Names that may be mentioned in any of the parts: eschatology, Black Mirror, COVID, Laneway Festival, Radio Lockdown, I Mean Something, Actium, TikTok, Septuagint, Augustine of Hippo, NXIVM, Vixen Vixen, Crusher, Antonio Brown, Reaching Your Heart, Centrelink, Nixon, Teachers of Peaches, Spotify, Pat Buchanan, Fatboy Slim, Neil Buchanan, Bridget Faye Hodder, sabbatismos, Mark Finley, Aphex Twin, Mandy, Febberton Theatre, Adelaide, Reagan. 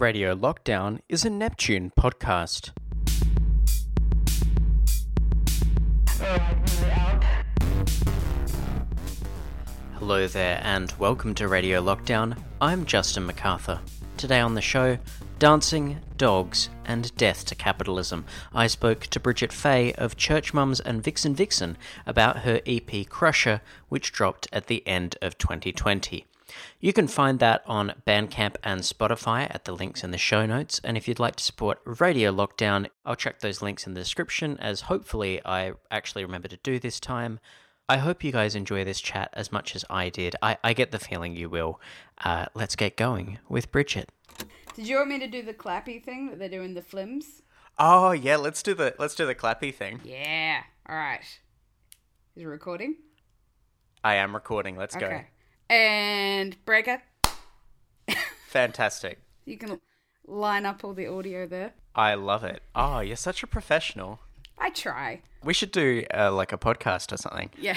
Radio Lockdown is a Neptune podcast. Hello there and welcome to Radio Lockdown. I'm Justin MacArthur. Today on the show, dancing, dogs and death to capitalism. I spoke to Bridget Faye of Church Mums and Vixen Vixen about her EP Crusher, which dropped at the end of 2020. You can find that on Bandcamp and Spotify at the links in the show notes, and if you'd like to support Radio Lockdown, I'll check those links in the description, as hopefully I actually remember to do this time. I hope you guys enjoy this chat as much as I did. I get the feeling you will. Let's get going with Bridget. Did you want me to do the clappy thing that they do in the Flims? Oh yeah, let's do the clappy thing. Yeah. All right. Is it recording? I am recording. Let's go. And breaker. Fantastic. You can line up all the audio there. I love it. Oh, you're such a professional. I try. We should do like a podcast or something. Yeah.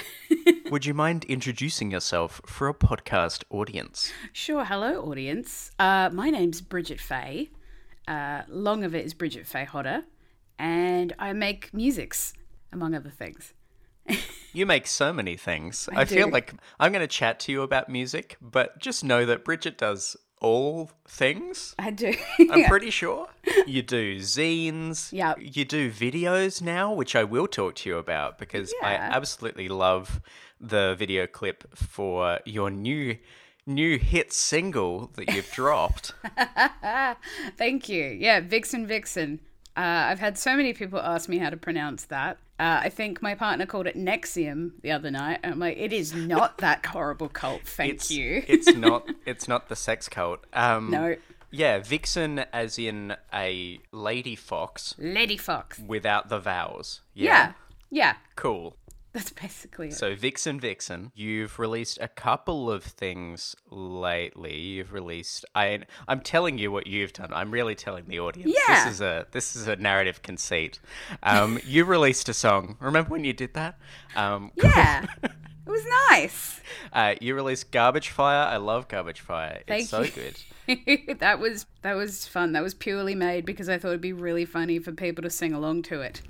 Would you mind introducing yourself for a podcast audience? Sure. Hello, audience. My name's Bridget Faye. Long of it is Bridget Faye Hodder. And I make musics, among other things. You make so many things. I feel like I'm going to chat to you about music, but just know that Bridget does all things. I do. I'm pretty sure. You do zines. Yeah. You do videos now, which I will talk to you about because I absolutely love the video clip for your new hit single that you've dropped. Thank you. Yeah, Vixen Vixen. I've had so many people ask me how to pronounce that. I think my partner called it NXIVM the other night. And I'm like, it is not that horrible cult. Thank you. It's not the sex cult. No. Yeah, Vixen as in a lady fox. Lady fox. Without the vowels. Yeah. Cool. That's basically it. So Vixen Vixen, you've released a couple of things lately. You've released I'm telling you what you've done. I'm really telling the audience. Yeah. This is a narrative conceit. You released a song. Remember when you did that? Yeah. It was nice. You released Garbage Fire. I love Garbage Fire. Thank you. It's so good. That was fun. That was purely made because I thought it'd be really funny for people to sing along to it.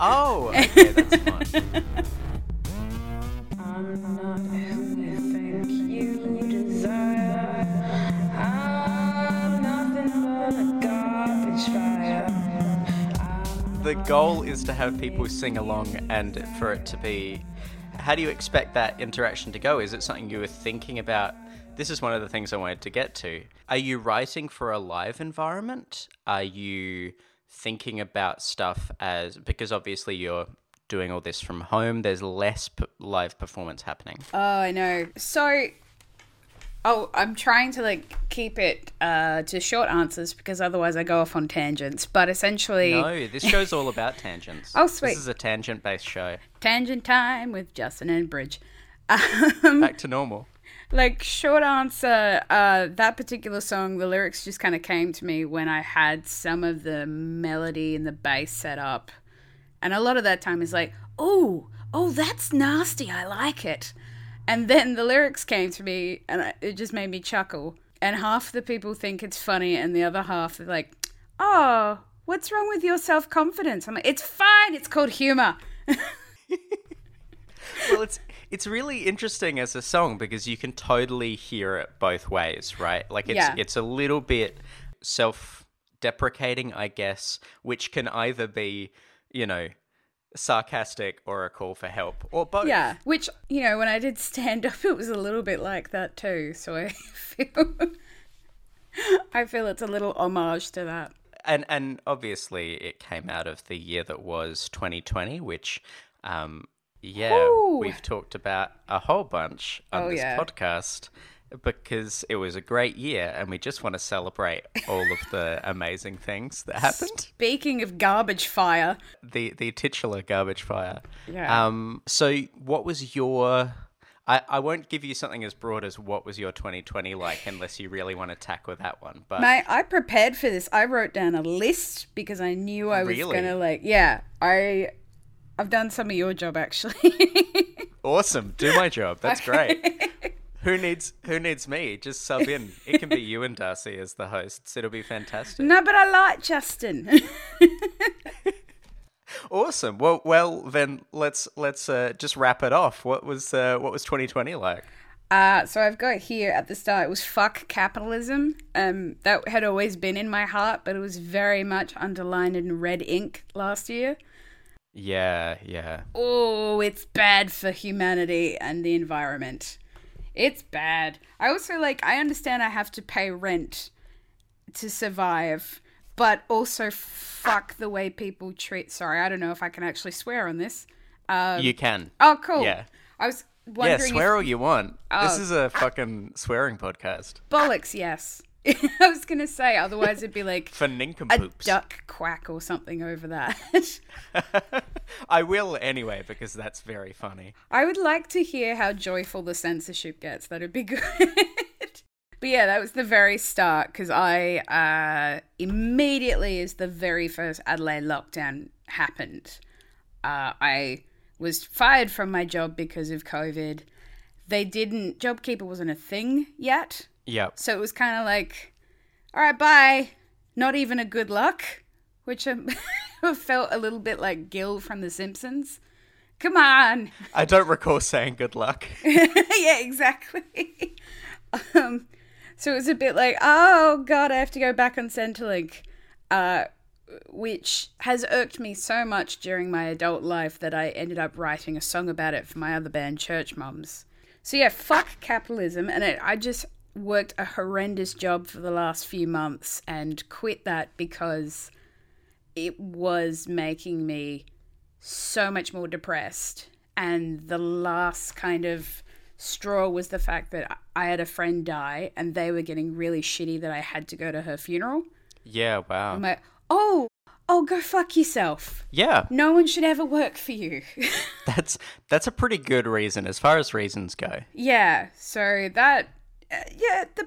Oh, okay, that's fun. I'm not everything you desire. I'm nothing but a garbage fire. The goal is to have people sing along and for it to be... How do you expect that interaction to go? Is it something you were thinking about? This is one of the things I wanted to get to. Are you writing for a live environment? Are you thinking about stuff because obviously you're doing all this from home, there's less live performance happening. Oh, I know. So, I'm trying to keep it to short answers because otherwise I go off on tangents, but essentially... No, this show's all about tangents. Oh, sweet. This is a tangent-based show. Tangent time with Justin and Bridge. Back to normal. Short answer, that particular song, the lyrics just kind of came to me when I had some of the melody and the bass set up. And a lot of that time is oh, that's nasty, I like it. And then the lyrics came to me and it just made me chuckle. And half the people think it's funny and the other half are like, oh, what's wrong with your self-confidence? I'm like, it's fine, it's called humour. Well, it's really interesting as a song because you can totally hear it both ways, right? It's a little bit self-deprecating, I guess, which can either be... sarcastic or a call for help or both. Yeah, which, when I did stand up, it was a little bit like that too. So I feel it's a little homage to that. And obviously it came out of the year that was 2020, which, we've talked about a whole bunch on this podcast because it was a great year and we just want to celebrate all of the amazing things that happened. Speaking of Garbage Fire. The titular Garbage Fire. Yeah. So what was your... I won't give you something as broad as what was your 2020 like unless you really want to tackle that one. But mate, I prepared for this. I wrote down a list because I knew I was going to Yeah, I've done some of your job actually. Awesome. Do my job. That's great. Who needs me? Just sub in. It can be you and Darcy as the hosts. It'll be fantastic. No, but I like Justin. Awesome. Well, then let's just wrap it off. What was 2020 like? So I've got here at the start, it was fuck capitalism. That had always been in my heart, but it was very much underlined in red ink last year. Yeah. Oh, it's bad for humanity and the environment. It's bad. I also, I understand I have to pay rent to survive, but also fuck the way people treat... Sorry, I don't know if I can actually swear on this. You can. Oh, cool. Yeah. I was... Yeah, swear all you want. Oh. This is a fucking swearing podcast. Bollocks, yes. I was going to say, otherwise it'd be like for nincompoops. A duck quack or something over that. I will anyway, because that's very funny. I would like to hear how joyful the censorship gets. That'd be good. But yeah, that was the very start, because I immediately as the very first Adelaide lockdown happened, I was fired from my job because of COVID. JobKeeper wasn't a thing yet. Yeah. So it was kind of like, all right, bye. Not even a good luck, which felt a little bit like Gil from The Simpsons. Come on. I don't recall saying good luck. Yeah, exactly. So it was a bit like, oh God, I have to go back on Centrelink. Which has irked me so much during my adult life that I ended up writing a song about it for my other band, Church Mums. So yeah, fuck capitalism. And I just worked a horrendous job for the last few months and quit that because it was making me so much more depressed. And the last kind of straw was the fact that I had a friend die and they were getting really shitty that I had to go to her funeral. Yeah, wow. I'm like, Oh, go fuck yourself. Yeah. No one should ever work for you. That's a pretty good reason as far as reasons go. Yeah. So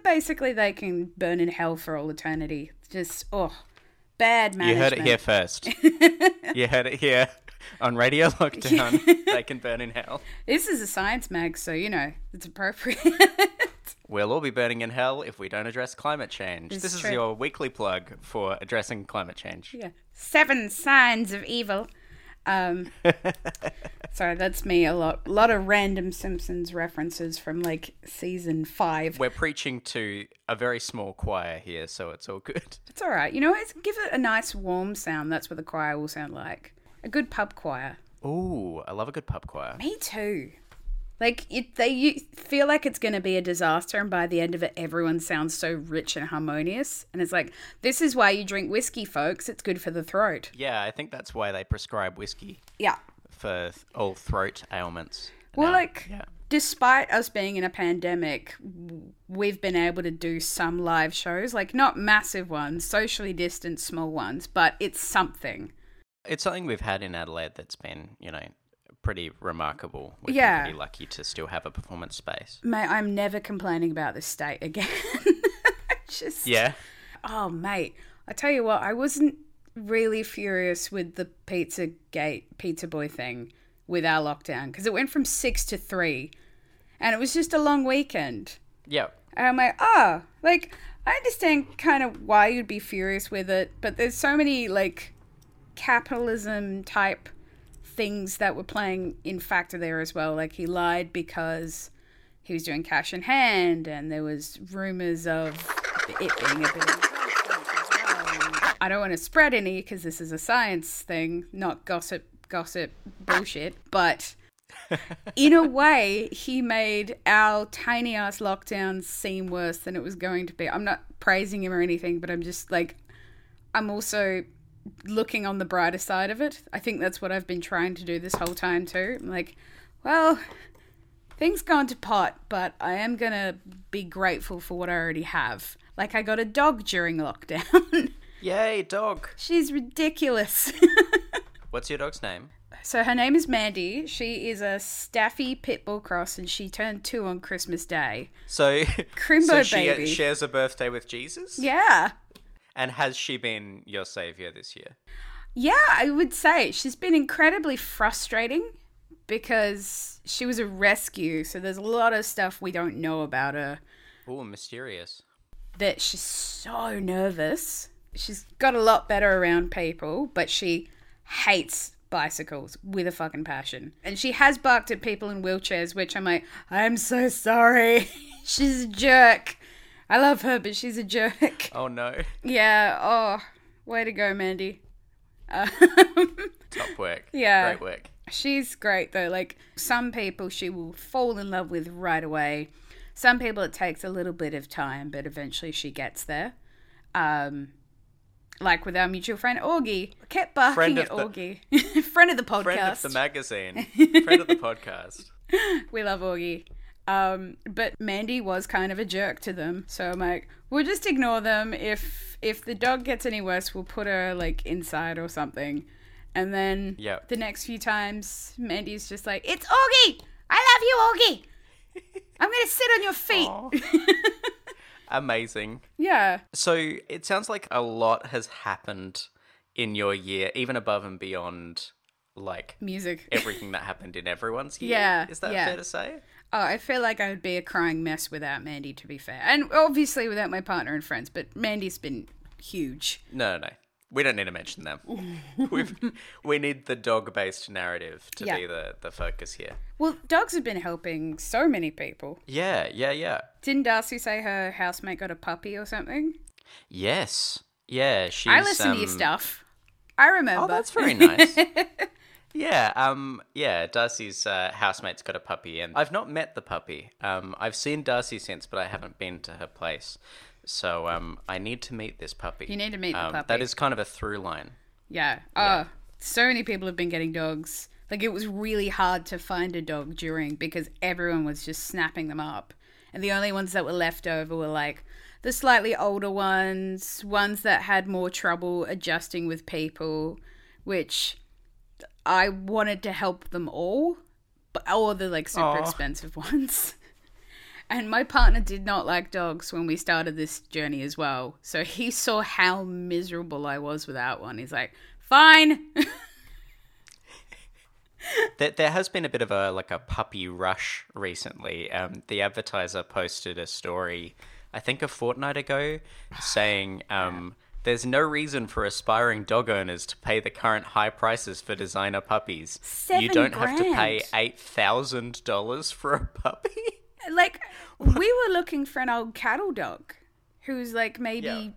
basically they can burn in hell for all eternity. Just, bad management. You heard it here first. You heard it here on Radio Lockdown. Yeah. They can burn in hell. This is a science mag, so, it's appropriate. We'll all be burning in hell if we don't address climate change. This is your weekly plug for addressing climate change. Yeah. 7 signs of evil. Sorry, that's me a lot of random Simpsons references from season 5. We're preaching to a very small choir here, so it's all good. It's all right. Give it a nice warm sound. That's what the choir will sound like. A good pub choir. Ooh, I love a good pub choir. Me too. You feel like it's going to be a disaster, and by the end of it, everyone sounds so rich and harmonious. And it's like, this is why you drink whiskey, folks. It's good for the throat. Yeah, I think that's why they prescribe whiskey. Yeah. For all throat ailments. Well, despite us being in a pandemic, we've been able to do some live shows. Not massive ones, socially distanced small ones, but it's something. It's something we've had in Adelaide that's been, pretty remarkable. We've been pretty lucky to still have a performance space. Mate, I'm never complaining about this state again. Just, yeah. Oh, mate, I tell you what, I wasn't really furious with the pizza boy thing with our lockdown because it went from 6 to 3 and it was just a long weekend. Yep. And I'm like, I understand kind of why you'd be furious with it, but there's so many capitalism type things that were playing in factor there as well. He lied because he was doing cash in hand and there was rumors of it being a bit of I don't want to spread any because this is a science thing, not gossip bullshit, but in a way he made our tiny ass lockdown seem worse than it was going to be. I'm not praising him or anything, but I'm just I'm also looking on the brighter side of it. I think that's what I've been trying to do this whole time too. I'm like, well, things gone to pot, but I am going to be grateful for what I already have. I got a dog during lockdown. Yay, dog. She's ridiculous. What's your dog's name? So her name is Mandy. She is a Staffy Pitbull cross and she turned 2 on Christmas Day. So, Crimbo baby. She shares a birthday with Jesus? Yeah. And has she been your saviour this year? Yeah, I would say. She's been incredibly frustrating because she was a rescue, so there's a lot of stuff we don't know about her. Oh, mysterious. That she's so nervous. She's got a lot better around people, but she hates bicycles with a fucking passion. And she has barked at people in wheelchairs, which I'm like, I'm so sorry. She's a jerk. I love her, but she's a jerk. Oh, no. Yeah. Oh, way to go, Mandy. Top work. Yeah. Great work. She's great, though. Like, some people she will fall in love with right away. Some people it takes a little bit of time, but eventually she gets there. Like with our mutual friend Augie. I kept barking at Augie. Friend of the podcast. Friend of the magazine. Friend of the podcast. We love Augie. But Mandy was kind of a jerk to them. So I'm like, we'll just ignore them. If the dog gets any worse, we'll put her like inside or something. And then the next few times, Mandy's just like, it's Augie! I love you, Augie! I'm going to sit on your feet. Amazing. Yeah. So it sounds like a lot has happened in your year, even above and beyond, like... music. Everything that happened in everyone's year. Yeah. Is that fair to say? Oh, I feel like I would be a crying mess without Mandy, to be fair. And obviously without my partner and friends, but Mandy's been huge. No. We don't need to mention them. We need the dog-based narrative to be the focus here. Well, dogs have been helping so many people. Yeah. Didn't Darcy say her housemate got a puppy or something? Yes. Yeah, she's... I listen to your stuff. I remember. Oh, that's very nice. Darcy's housemate's got a puppy, and I've not met the puppy. I've seen Darcy since, but I haven't been to her place. So I need to meet this puppy. You need to meet the puppy. That is kind of a through line. Yeah. Oh, so many people have been getting dogs. Like, it was really hard to find a dog because everyone was just snapping them up. And the only ones that were left over were, like, the slightly older ones that had more trouble adjusting with people, which I wanted to help them all, but all the, like, super expensive ones. And my partner did not like dogs when we started this journey as well. So he saw how miserable I was without one. He's like, fine. There has been a bit of a puppy rush recently. The advertiser posted a story, I think a fortnight ago, saying... there's no reason for aspiring dog owners to pay the current high prices for designer puppies. You don't have to pay $8,000 for a puppy. Like, we were looking for an old cattle dog who's, like, maybe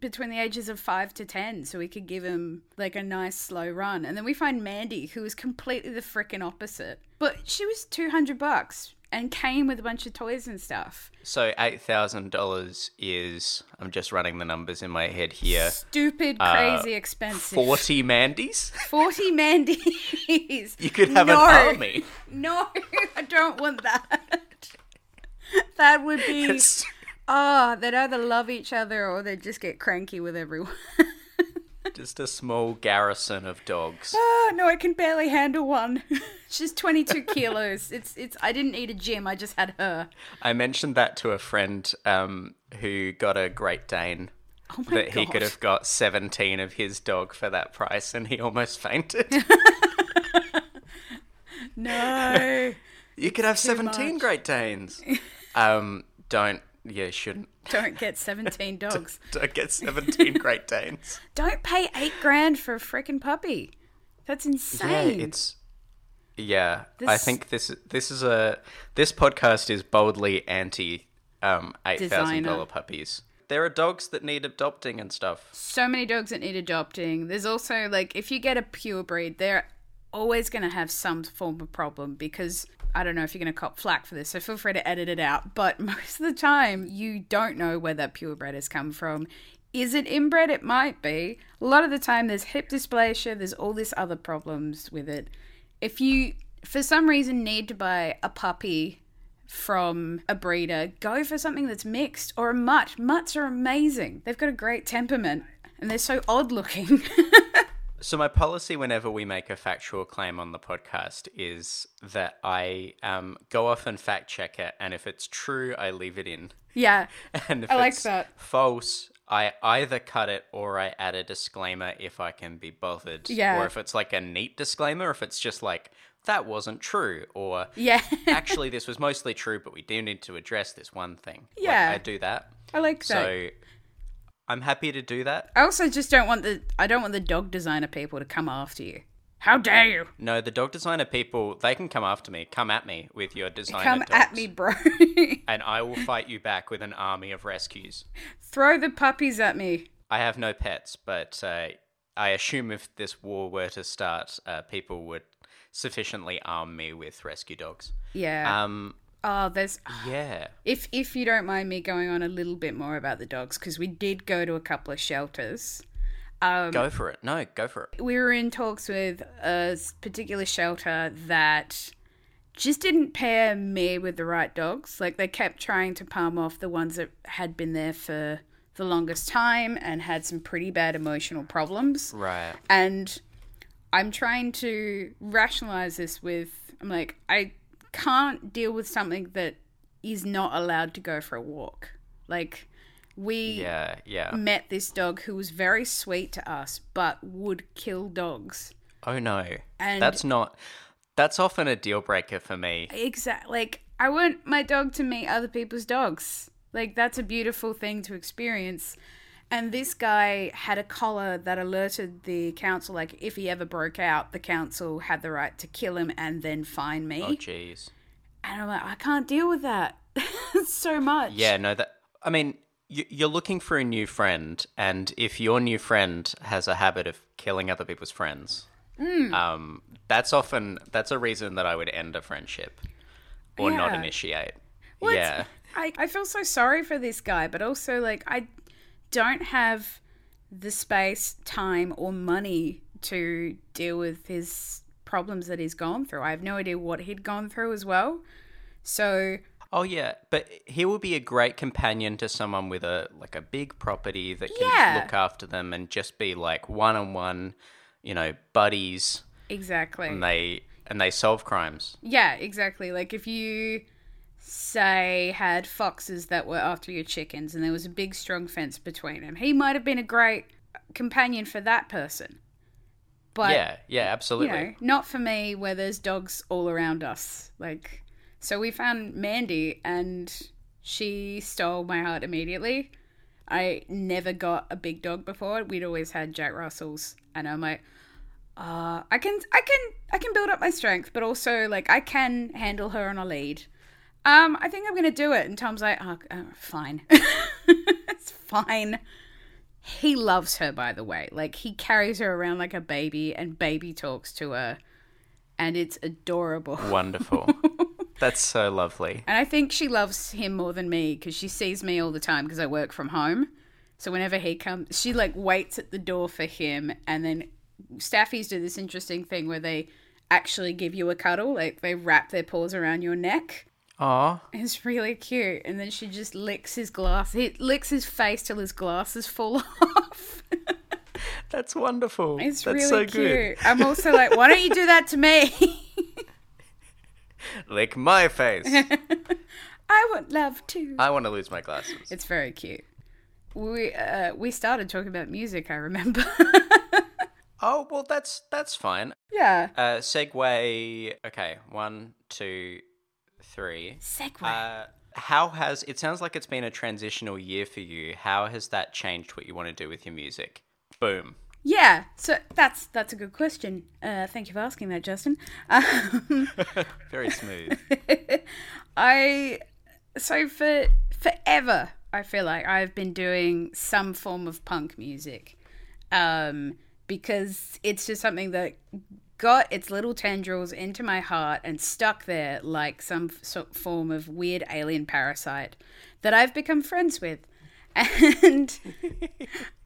between the ages of 5 to 10, so we could give him, like, a nice slow run. And then we find Mandy, who is completely the frickin' opposite. But she was $200 and came with a bunch of toys and stuff. So $8,000 is, I'm just running the numbers in my head here. Stupid, crazy expensive. 40 Mandy's? 40 Mandy's. You could have an army. No, I don't want that. That would be, they'd either love each other or they'd just get cranky with everyone. Just a small garrison of dogs. Oh, no, I can barely handle one. She's 22 kilos. It's. I didn't need a gym, I just had her. I mentioned that to a friend who got a Great Dane. Oh my God. He could have got 17 of his dog for that price, and he almost fainted. No. You could have 17 much. Great Danes. You shouldn't. Don't get 17 dogs. Don't get 17 Great Danes. Don't pay $8,000 for a freaking puppy. That's insane. Yeah, I think this podcast is boldly anti $8,000 puppies. There are dogs that need adopting and stuff. So many dogs that need adopting. There's also, like, if you get a purebred, they're always going to have some form of problem because... I don't know if you're going to cop flack for this, so feel free to edit it out. But most of the time, you don't know where that purebred has come from. Is it inbred? It might be. A lot of the time, there's hip dysplasia. There's all this other problems with it. If you, for some reason, need to buy a puppy from a breeder, go for something that's mixed or a mutt. Mutts are amazing. They've got a great temperament, and they're so odd looking. So my policy whenever we make a factual claim on the podcast is that I go off and fact check it, and if it's true, I leave it in. Yeah, and if it's false, I either cut it or I add a disclaimer if I can be bothered. Yeah. Or if it's like a neat disclaimer, if it's just like, that wasn't true, or yeah. actually this was mostly true, but we do need to address this one thing. Yeah. Like, I do that. I like that. So I'm happy to do that. I also just don't want the dog designer people to come after you. How dare you? No, the dog designer people, they can come after me. Come at me with your designer dogs. Come at me, bro. And I will fight you back with an army of rescues. Throw the puppies at me. I have no pets, but I assume if this war were to start, people would sufficiently arm me with rescue dogs. Yeah. Yeah. If you don't mind me going on a little bit more about the dogs, because we did go to a couple of shelters. Go for it. We were in talks with a particular shelter that just didn't pair me with the right dogs. Like, they kept trying to palm off the ones that had been there for the longest time and had some pretty bad emotional problems. Right. And I'm trying to rationalize this with, I'm like, I can't deal with something that is not allowed to go for a walk. Like, we met this dog who was very sweet to us, but would kill dogs. Oh no. And that's often a deal breaker for me. Exactly. Like, I want my dog to meet other people's dogs. Like, that's a beautiful thing to experience. And this guy had a collar that alerted the council, like, if he ever broke out, the council had the right to kill him and then fine me. Oh jeez. And I'm like, I can't deal with that. So much. Yeah, no, that, I mean, you're looking for a new friend, and if your new friend has a habit of killing other people's friends, that's a reason that I would end a friendship or not initiate. Well, yeah, I feel so sorry for this guy, but also, like, I don't have the space, time, or money to deal with his problems that he's gone through. I have no idea what he'd gone through as well, so. Oh yeah, but he will be a great companion to someone with a big property that can look after them and just be like one-on-one, you know, buddies. Exactly. And they solve crimes. Yeah, exactly. Like, if you say had foxes that were after your chickens and there was a big strong fence between them, he might have been a great companion for that person. But yeah, absolutely. You know, not for me, where there's dogs all around us. Like, so we found Mandy, and she stole my heart immediately. I never got a big dog before. We'd always had Jack Russells, and I'm like, I can build up my strength, but also, like, I can handle her on a lead. I think I'm gonna do it. And Tom's like, fine, it's fine. He loves her, by the way. Like, he carries her around like a baby, and baby talks to her, and it's adorable. Wonderful. That's so lovely. And I think she loves him more than me, because she sees me all the time because I work from home. So whenever he comes, she, like, waits at the door for him. And then staffies do this interesting thing where they actually give you a cuddle. Like, they wrap their paws around your neck. Aw. It's really cute. And then she just licks his glass. He licks his face till his glasses fall off. That's wonderful. That's really so cute. Good. I'm also like, why don't you do that to me? Lick my face. I would love to. I want to lose my glasses. It's very cute. We started talking about music, I remember. Oh, well, that's fine. Yeah. Segue. Okay, 1, 2, 3. Segue. It sounds like it's been a transitional year for you. How has that changed what you want to do with your music? Boom. Yeah, so that's a good question. Thank you for asking that, Justin. Very smooth. For forever, I feel like I've been doing some form of punk music, because it's just something that got its little tendrils into my heart and stuck there like some form of weird alien parasite that I've become friends with. And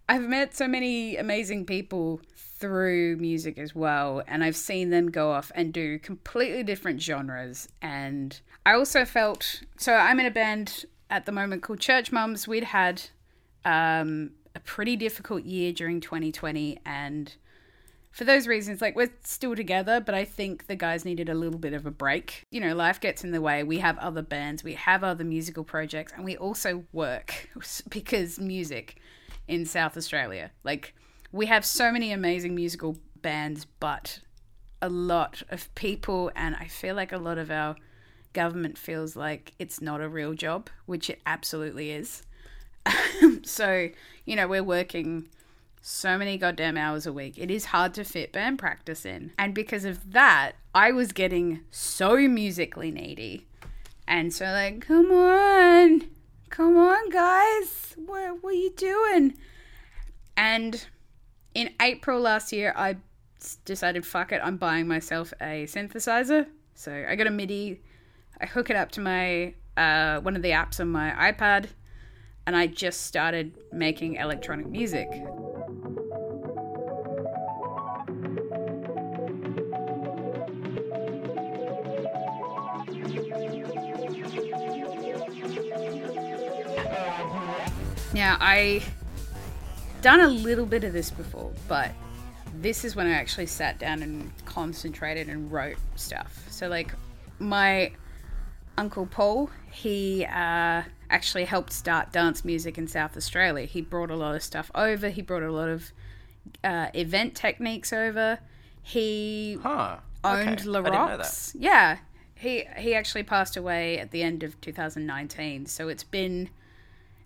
I've met so many amazing people through music as well, and I've seen them go off and do completely different genres. And I also felt, so I'm in a band at the moment called Church Mums. We'd had a pretty difficult year during 2020, and for those reasons, like, we're still together, but I think the guys needed a little bit of a break. You know, life gets in the way. We have other bands, we have other musical projects, and we also work because music in South Australia. Like, we have so many amazing musical bands, but a lot of people, and I feel like a lot of our government feels like it's not a real job, which it absolutely is. So, you know, we're working so many goddamn hours a week. It is hard to fit band practice in. And because of that, I was getting so musically needy. And so like, come on guys, what are you doing? And in April last year, I decided, fuck it, I'm buying myself a synthesizer. So I got a MIDI, I hook it up to my, one of the apps on my iPad, and I just started making electronic music. Now, I've done a little bit of this before, but this is when I actually sat down and concentrated and wrote stuff. So, like, my uncle Paul, he actually helped start dance music in South Australia. He brought a lot of stuff over. He brought a lot of event techniques over. He owned La Rox. Yeah. He actually passed away at the end of 2019. So it's been...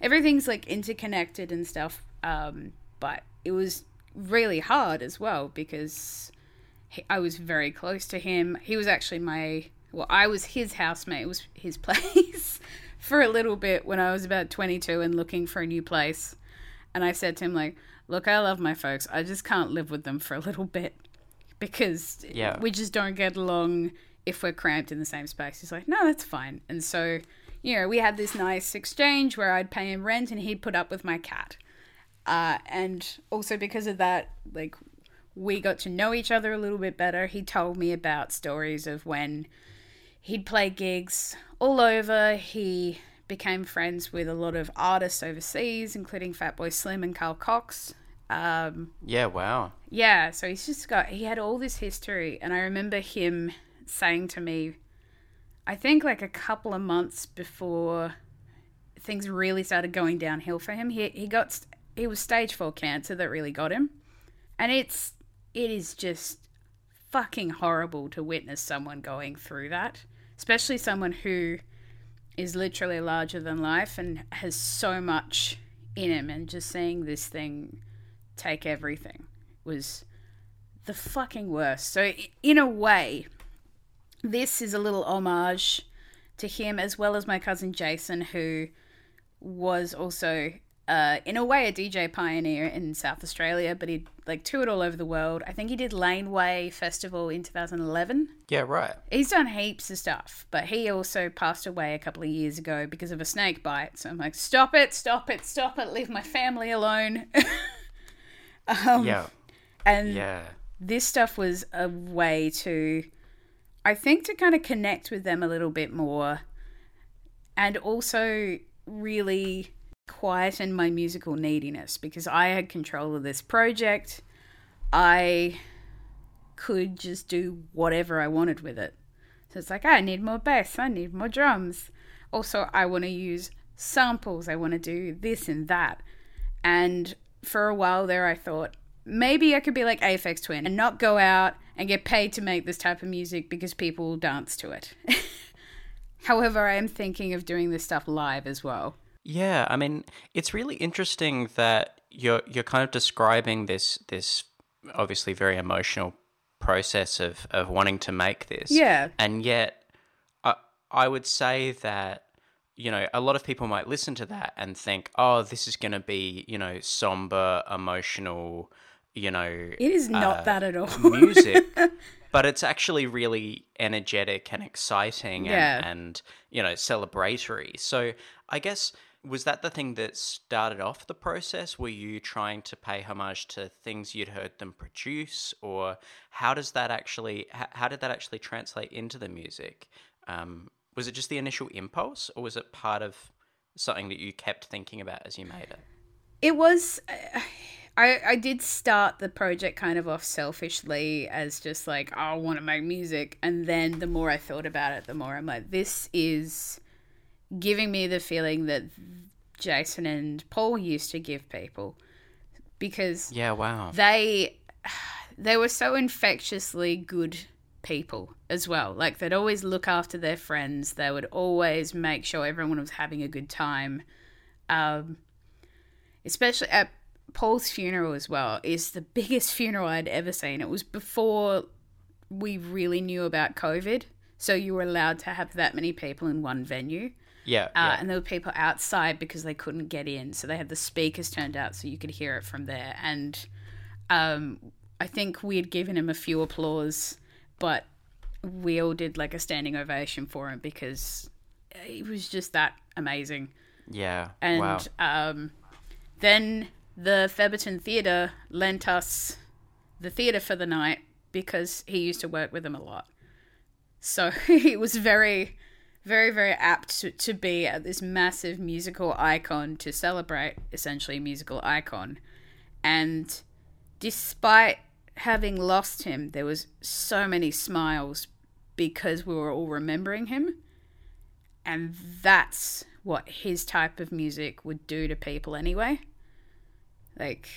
everything's like interconnected and stuff, but it was really hard as well because I was very close to him. He was actually I was his housemate. It was his place for a little bit when I was about 22 and looking for a new place. And I said to him, like, look, I love my folks. I just can't live with them for a little bit because we just don't get along if we're cramped in the same space. He's like, no, that's fine. And so... you know, we had this nice exchange where I'd pay him rent and he'd put up with my cat. And also because of that, like, we got to know each other a little bit better. He told me about stories of when he'd play gigs all over. He became friends with a lot of artists overseas, including Fatboy Slim and Carl Cox. Wow. Yeah, so he had all this history. And I remember him saying to me, I think like a couple of months before things really started going downhill for him, he was stage 4 cancer that really got him, and it is just fucking horrible to witness someone going through that, especially someone who is literally larger than life and has so much in him, and just seeing this thing take everything was the fucking worst. So in a way, this is a little homage to him, as well as my cousin Jason, who was also, in a way, a DJ pioneer in South Australia, but he like toured all over the world. I think he did Laneway Festival in 2011. Yeah, right. He's done heaps of stuff, but he also passed away a couple of years ago because of a snake bite. So I'm like, stop it, leave my family alone. This stuff was a way to... I think to kind of connect with them a little bit more, and also really quieten my musical neediness, because I had control of this project. I could just do whatever I wanted with it. So it's like, I need more bass, I need more drums. Also, I want to use samples, I want to do this and that. And for a while there, I thought, maybe I could be like Aphex Twin and not go out and get paid to make this type of music because people will dance to it. However, I am thinking of doing this stuff live as well. Yeah, I mean, it's really interesting that you're kind of describing this obviously very emotional process of wanting to make this. Yeah. And yet I would say that, you know, a lot of people might listen to that and think, oh, this is going to be, you know, somber, emotional, you know, it is not that at all. Music, but it's actually really energetic and exciting and you know, celebratory. So I guess, was that the thing that started off the process? Were you trying to pay homage to things you'd heard them produce, or how did that actually translate into the music? Was it just the initial impulse, or was it part of something that you kept thinking about as you made it? It was... I did start the project kind of off selfishly as just like, oh, I want to make music. And then the more I thought about it, the more I'm like, this is giving me the feeling that Jason and Paul used to give people. because they were so infectiously good people as well. Like, they'd always look after their friends. They would always make sure everyone was having a good time. Especially at Paul's funeral as well, is the biggest funeral I'd ever seen. It was before we really knew about COVID, so you were allowed to have that many people in one venue. Yeah. And there were people outside because they couldn't get in, so they had the speakers turned out so you could hear it from there. And I think we had given him a few applause, but we all did like a standing ovation for him because it was just that amazing. Yeah, and wow. Then the Febberton Theatre lent us the theatre for the night because he used to work with them a lot. So it was very, very, very apt to be at this massive musical icon to celebrate, essentially a musical icon. And despite having lost him, there was so many smiles because we were all remembering him. And that's what his type of music would do to people anyway. Like,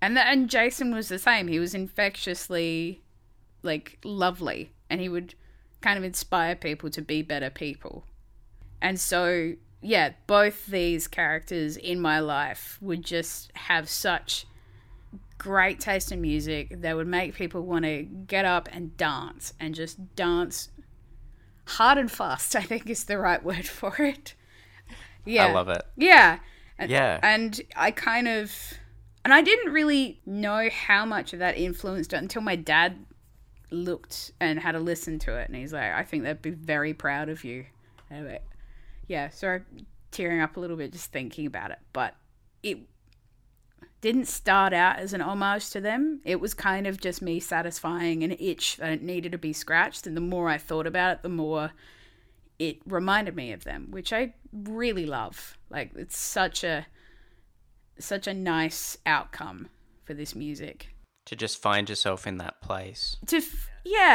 and Jason was the same. He was infectiously, like, lovely, and he would kind of inspire people to be better people. And so, yeah, both these characters in my life would just have such great taste in music. They would make people want to get up and just dance hard and fast, I think is the right word for it. Yeah. I love it. Yeah. Yeah. And I didn't really know how much of that influenced it until my dad looked and had a listen to it. And he's like, I think they'd be very proud of you. Anyway, yeah. So I'm tearing up a little bit just thinking about it. But it didn't start out as an homage to them. It was kind of just me satisfying an itch that needed to be scratched. And the more I thought about it, the more it reminded me of them, which I really love. Like, it's such a nice outcome for this music. To just find yourself in that place.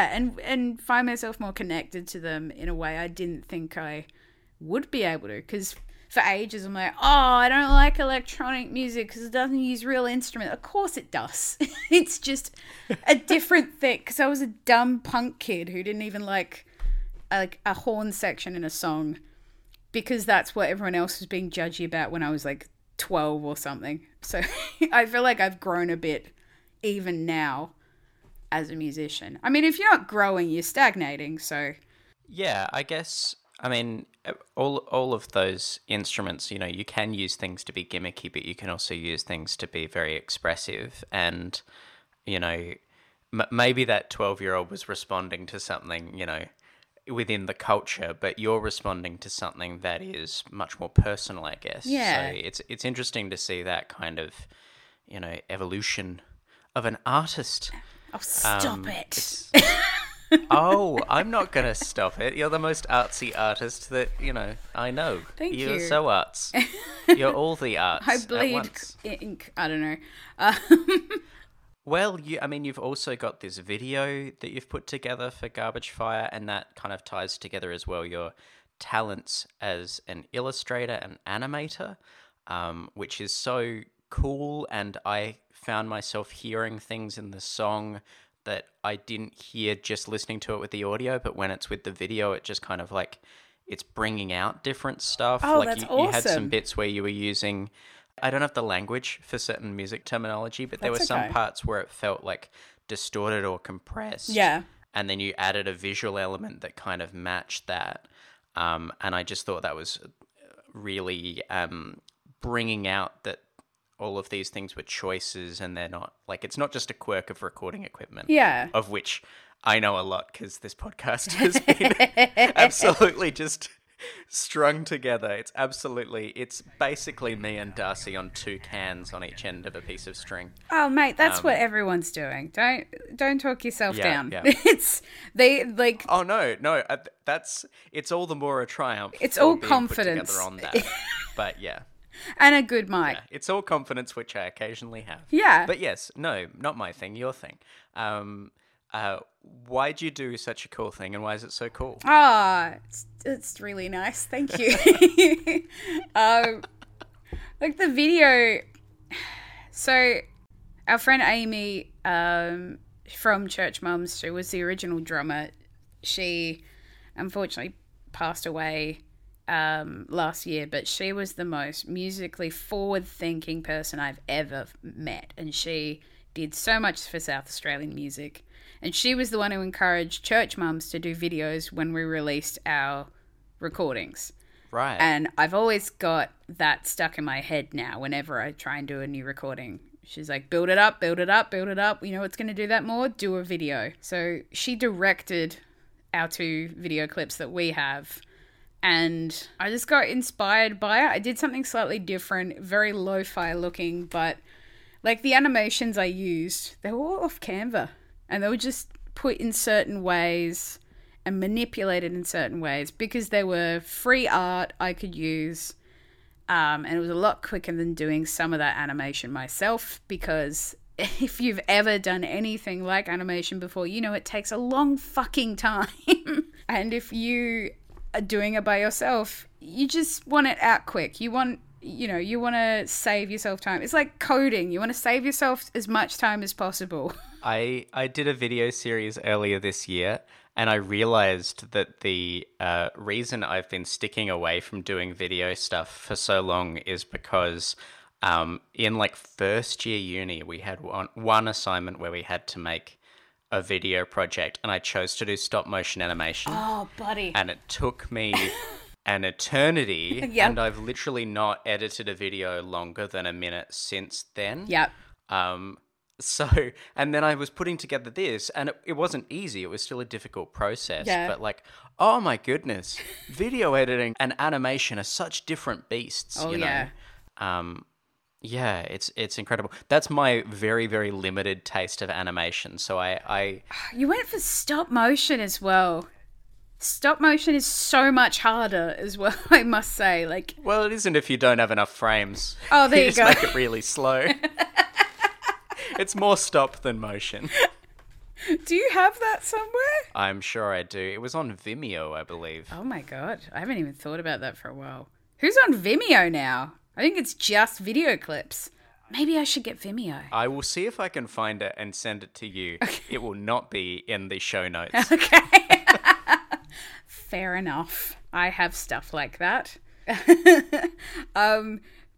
And find myself more connected to them in a way I didn't think I would be able to. Because for ages I'm like, oh, I don't like electronic music because it doesn't use real instruments. Of course it does. It's just a different thing. Because I was a dumb punk kid who didn't even like a horn section in a song because that's what everyone else was being judgy about when I was like 12 or something. So I feel like I've grown a bit even now as a musician. I mean, if you're not growing, you're stagnating. So yeah, I guess, I mean, all of those instruments, you know, you can use things to be gimmicky, but you can also use things to be very expressive. And, you know, maybe that 12-year-old was responding to something, you know, within the culture, but you're responding to something that is much more personal, I guess. Yeah. So it's interesting to see that kind of, you know, evolution of an artist. Oh, stop it. Oh, I'm not going to stop it. You're the most artsy artist that, you know, I know. Thank you. You're so arts. You're all the arts I bleed at once. Ink. I don't know. Well, you've also got this video that you've put together for Garbage Fire, and that kind of ties together as well your talents as an illustrator and animator, which is so cool. And I found myself hearing things in the song that I didn't hear just listening to it with the audio, but when it's with the video, it just kind of like it's bringing out different stuff. Oh, like that's awesome. You had some bits where you were using, I don't have the language for certain music terminology, but there were some parts where it felt like distorted or compressed. Yeah. And then you added a visual element that kind of matched that. And I just thought that was really bringing out that all of these things were choices and they're not like, it's not just a quirk of recording equipment. Yeah. Of which I know a lot because this podcast has been absolutely just strung together. It's basically me and Darcy on two cans on each end of a piece of string. Oh mate, that's what everyone's doing. Don't talk yourself down. Yeah. It's all the more a triumph. It's all confidence put together on that. But yeah, and a good mic. Yeah, it's all confidence, which I occasionally have. Yeah, but yes, no, not my thing, your thing. Why'd you do such a cool thing and why is it so cool? Ah, it's really nice. Thank you. Like the video. So Our friend Amy from Church Mums, she was the original drummer. She unfortunately passed away last year, but she was the most musically forward-thinking person I've ever met, and she did so much for South Australian music. And she was the one who encouraged Church Mums to do videos when we released our recordings. Right. And I've always got that stuck in my head now whenever I try and do a new recording. She's like, build it up, build it up, build it up. You know what's going to do that more? Do a video. So she directed our two video clips that we have. And I just got inspired by it. I did something slightly different, very lo-fi looking, but like the animations I used, they were all off Canva. And they were just put in certain ways and manipulated in certain ways because they were free art I could use. And it was a lot quicker than doing some of that animation myself, because if you've ever done anything like animation before, you know it takes a long fucking time. And if you are doing it by yourself, you just want it out quick. You want to save yourself time. It's like coding. You want to save yourself as much time as possible. I did a video series earlier this year, and I realized that the reason I've been sticking away from doing video stuff for so long is because in like first year uni, we had one assignment where we had to make a video project, and I chose to do stop motion animation. Oh, buddy. And it took me an eternity, yep. And I've literally not edited a video longer than a minute since then. Yep. So, and then I was putting together this, and it wasn't easy. It was still a difficult process, yeah. But like, oh my goodness, video editing and animation are such different beasts. Oh, you know? Yeah. Yeah, it's incredible. That's my very, very limited taste of animation. So I you went for stop motion as well. Stop motion is so much harder as well, I must say. Like, well, it isn't if you don't have enough frames. Oh, there you go. Just make it really slow. It's more stop than motion. Do you have that somewhere? I'm sure I do. It was on Vimeo, I believe. Oh my God. I haven't even thought about that for a while. Who's on Vimeo now? I think it's just video clips. Maybe I should get Vimeo. I will see if I can find it and send it to you. Okay. It will not be in the show notes. Okay. Fair enough. I have stuff like that.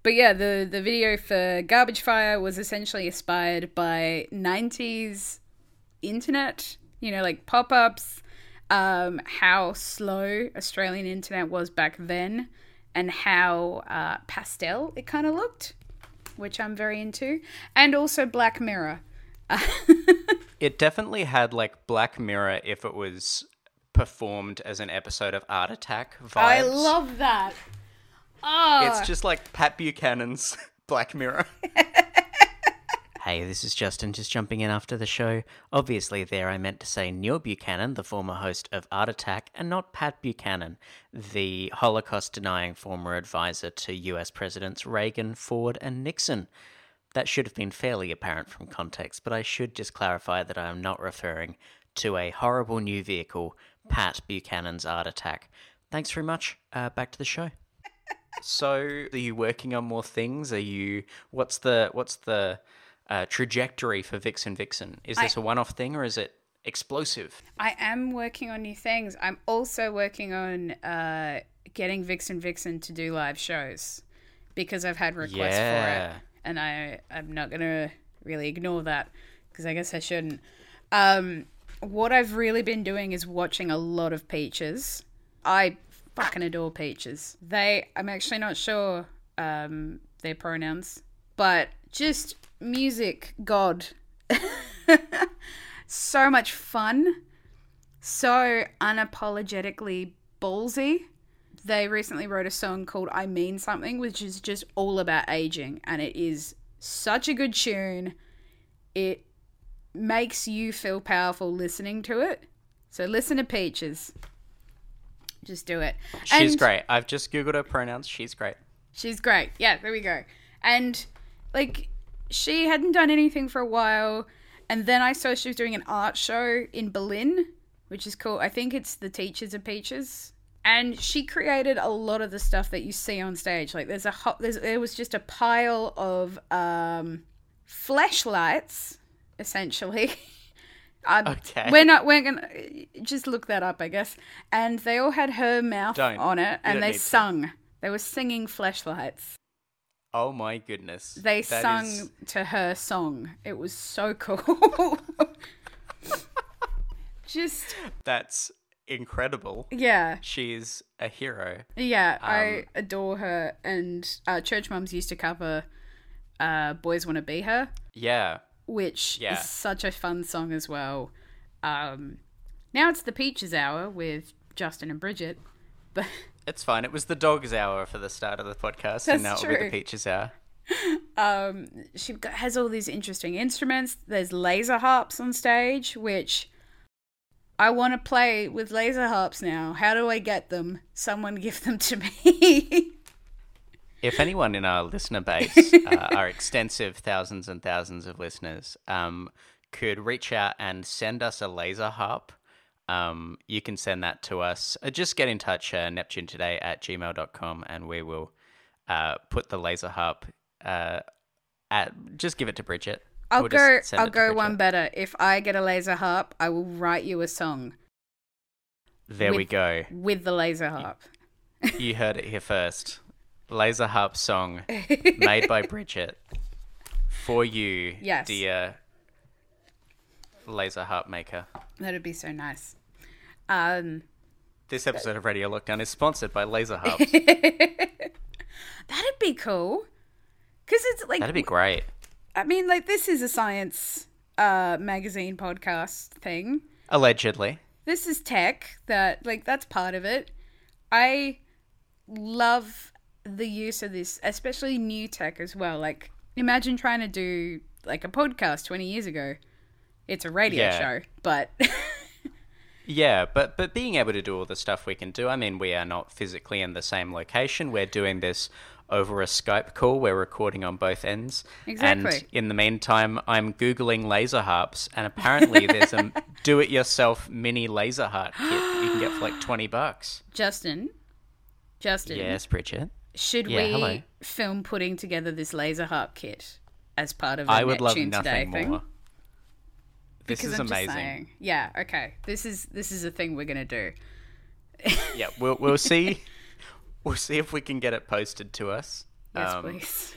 But yeah, the video for Garbage Fire was essentially inspired by 90s internet, you know, like pop-ups, how slow Australian internet was back then, and how pastel it kind of looked, which I'm very into, and also Black Mirror. It definitely had like Black Mirror if it was performed as an episode of Art Attack vibes. I love that. Oh. It's just like Pat Buchanan's Black Mirror. Hey, this is Justin, just jumping in after the show. Obviously there I meant to say Neil Buchanan, the former host of Art Attack, and not Pat Buchanan, the Holocaust-denying former advisor to US Presidents Reagan, Ford, and Nixon. That should have been fairly apparent from context, but I should just clarify that I am not referring to a horrible new vehicle, Pat Buchanan's Art Attack. Thanks very much. Back to the show. So, are you working on more things? Are you? What's the trajectory for Vixen Vixen? Is this a one-off thing, or is it explosive? I am working on new things. I'm also working on getting Vixen Vixen to do live shows, because I've had requests for it, and I'm not gonna really ignore that, because I guess I shouldn't. What I've really been doing is watching a lot of Peaches. I fucking adore Peaches. I'm actually not sure their pronouns, but just music god. So much fun, so unapologetically ballsy. They recently wrote a song called I Mean Something, which is just all about aging, and it is such a good tune. It makes you feel powerful listening to it. So listen to Peaches. Just do it. She's great. I've just Googled her pronouns. She's great. She's great. Yeah, there we go. And like, she hadn't done anything for a while. And then I saw she was doing an art show in Berlin, which is cool. I think it's the Teachers of Peaches. And she created a lot of the stuff that you see on stage. Like there was just a pile of fleshlights, essentially. Okay. We're gonna just look that up, I guess. And they all had her mouth on it, and they sung. They were singing fleshlights. Oh my goodness! They sung to her song. It was so cool. Just that's incredible. Yeah, she's a hero. Yeah, I adore her. And Church Mums used to cover "Boys Wanna Be Her." Yeah. Which is such a fun song as well. Now it's the Peaches Hour with Justin and Bridget. But it's fine. It was the Dogs Hour for the start of the podcast, and now it'll be the Peaches Hour. She has all these interesting instruments. There's laser harps on stage, which I want to play with laser harps now. How do I get them? Someone give them to me. If anyone in our listener base, our extensive thousands and thousands of listeners, could reach out and send us a laser harp, you can send that to us. Just get in touch, neptunetoday@gmail.com, and we will put the laser harp, just give it to Bridget. I'll go one better. If I get a laser harp, I will write you a song. There we go. With the laser harp. You heard it here first. Laser harp song made by Bridget for you, dear laser harp maker. That'd be so nice. This episode of Radio Lockdown is sponsored by laser harps. That'd be cool, because it's like that'd be great. I mean, like, this is a science magazine podcast thing. Allegedly, this is tech that that's part of it. I love the use of this, especially new tech as well. Like, imagine trying to do like a podcast 20 years ago. It's a radio show, but but being able to do all the stuff we can do. I mean, we are not physically in the same location. We're doing this over a Skype call. We're recording on both ends. Exactly. And in the meantime, I'm Googling laser harps, and apparently there's a do-it-yourself mini laser harp kit you can get for like $20. Justin. Yes, Bridget. Should we film putting together this laser harp kit as part of a Neptune Today thing? I would love nothing more. This is amazing. Yeah, okay. This is a thing we're gonna do. Yeah, we'll see. We'll see if we can get it posted to us. Yes, please.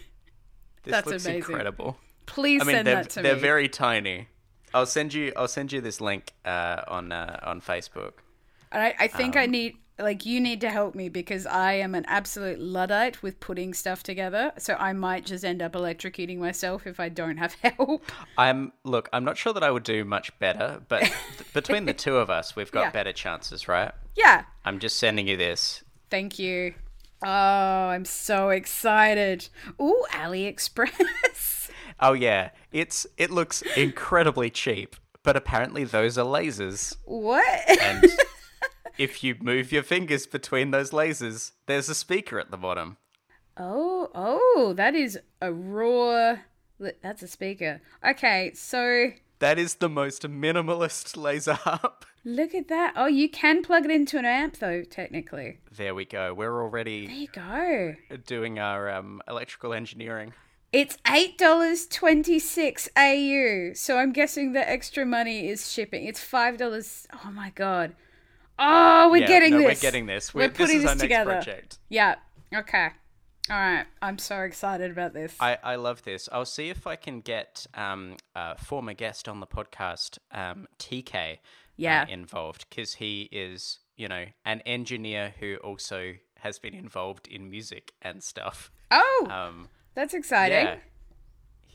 That's looks amazing. Incredible. Please send that to me. They're very tiny. I'll send you this link on Facebook. I think I need. Like, you need to help me, because I am an absolute Luddite with putting stuff together. So I might just end up electrocuting myself if I don't have help. I'm not sure that I would do much better, but between the two of us, we've got better chances, right? Yeah. I'm just sending you this. Thank you. Oh, I'm so excited. Ooh, AliExpress. Oh, yeah. It looks incredibly cheap, but apparently those are lasers. What? And if you move your fingers between those lasers, there's a speaker at the bottom. Oh, that is a raw... That's a speaker. Okay, so... That is the most minimalist laser harp. Look at that. Oh, you can plug it into an amp, though, technically. There we go. We're already... There you go. ...doing our electrical engineering. It's $8.26 AU, so I'm guessing the extra money is shipping. It's $5. Oh, my God. Oh, we're getting this. We're putting this together. Next project. Yeah. Okay. All right. I'm so excited about this. I love this. I'll see if I can get a former guest on the podcast, TK, involved, because he is, an engineer who also has been involved in music and stuff. Oh, that's exciting.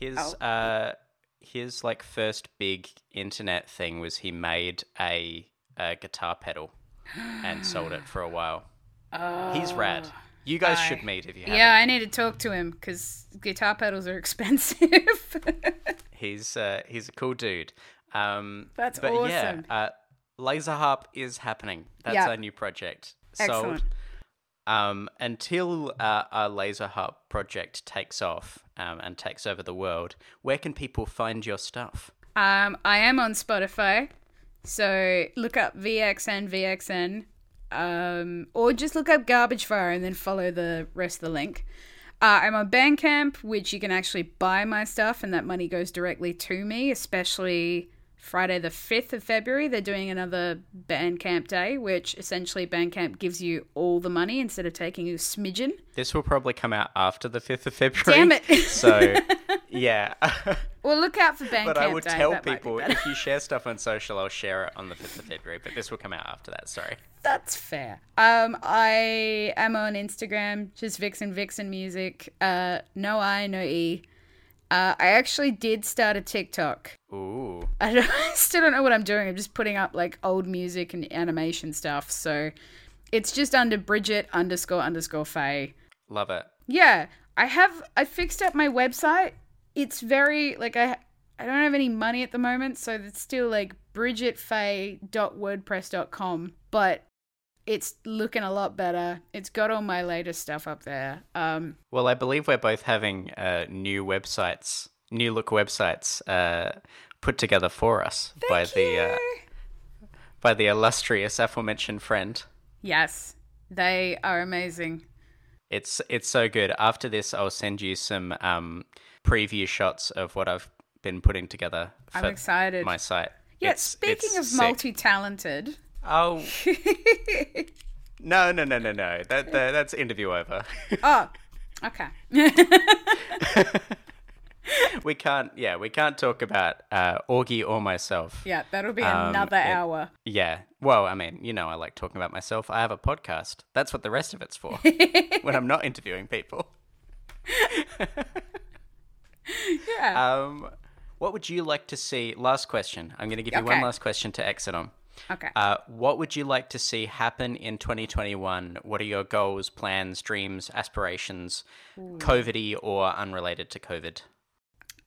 Yeah. His first big internet thing was he made a guitar pedal and sold it for a while. Oh, he's rad. You guys should meet if you haven't. Yeah, I need to talk to him, because guitar pedals are expensive. He's a cool dude. But awesome. Yeah, laser harp is happening. That's our new project. Excellent. So, until our laser harp project takes off and takes over the world, where can people find your stuff? I am on Spotify. So look up Vixen, or just look up Garbage Fire and then follow the rest of the link. I'm on Bandcamp, which you can actually buy my stuff, and that money goes directly to me, especially Friday the 5th of February. They're doing another Bandcamp Day, which essentially Bandcamp gives you all the money instead of taking a smidgen. This will probably come out after the 5th of February. Damn it. So, yeah. Well, look out for Bandcamp Day. But I would tell people, if you share stuff on social, I'll share it on the 5th of February, but this will come out after that, sorry. That's fair. I am on Instagram, just Vixen Vixen Music. No I, no E. I actually did start a TikTok. Ooh. I still don't know what I'm doing. I'm just putting up like old music and animation stuff. So it's just under Bridget __ Faye. Love it. Yeah. I fixed up my website. It's very like I don't have any money at the moment. So it's still like bridgetfaye.wordpress.com. But it's looking a lot better. It's got all my latest stuff up there. Well, I believe we're both having new look websites put together for us by the illustrious aforementioned friend. Yes, they are amazing. It's so good. After this, I'll send you some preview shots of what I've been putting together for my site. Yeah, speaking of sick. Multi-talented. Oh, no. That's interview over. Oh, okay. We can't talk about Augie or myself. Yeah, that'll be another hour. Yeah. Well, I mean, you know, I like talking about myself. I have a podcast. That's what the rest of it's for when I'm not interviewing people. Yeah. What would you like to see? Last question. I'm going to give you one last question to exit on. Okay. What would you like to see happen in 2021? What are your goals, plans, dreams, aspirations, COVID-y or unrelated to COVID?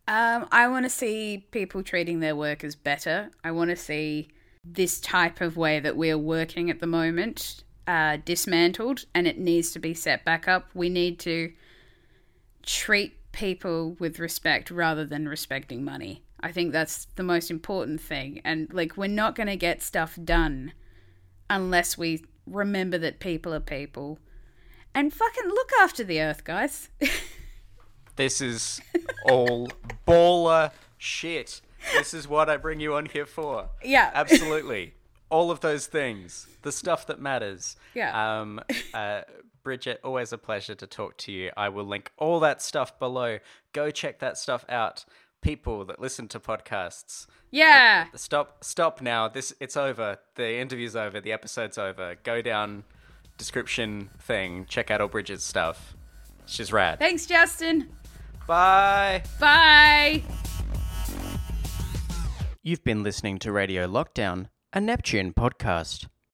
I want to see people treating their workers better. I want to see this type of way that we're working at the moment dismantled, and it needs to be set back up. We need to treat people with respect rather than respecting money. I think that's the most important thing. And, like, we're not going to get stuff done unless we remember that people are people. And fucking look after the earth, guys. This is all baller shit. This is what I bring you on here for. Yeah. Absolutely. All of those things. The stuff that matters. Yeah. Bridget, always a pleasure to talk to you. I will link all that stuff below. Go check that stuff out. People that listen to podcasts. Yeah. Stop now. It's over. The interview's over. The episode's over. Go down description thing. Check out all Bridget's stuff. She's rad. Thanks, Justin. Bye. Bye. You've been listening to Radio Lockdown, a Neptune podcast.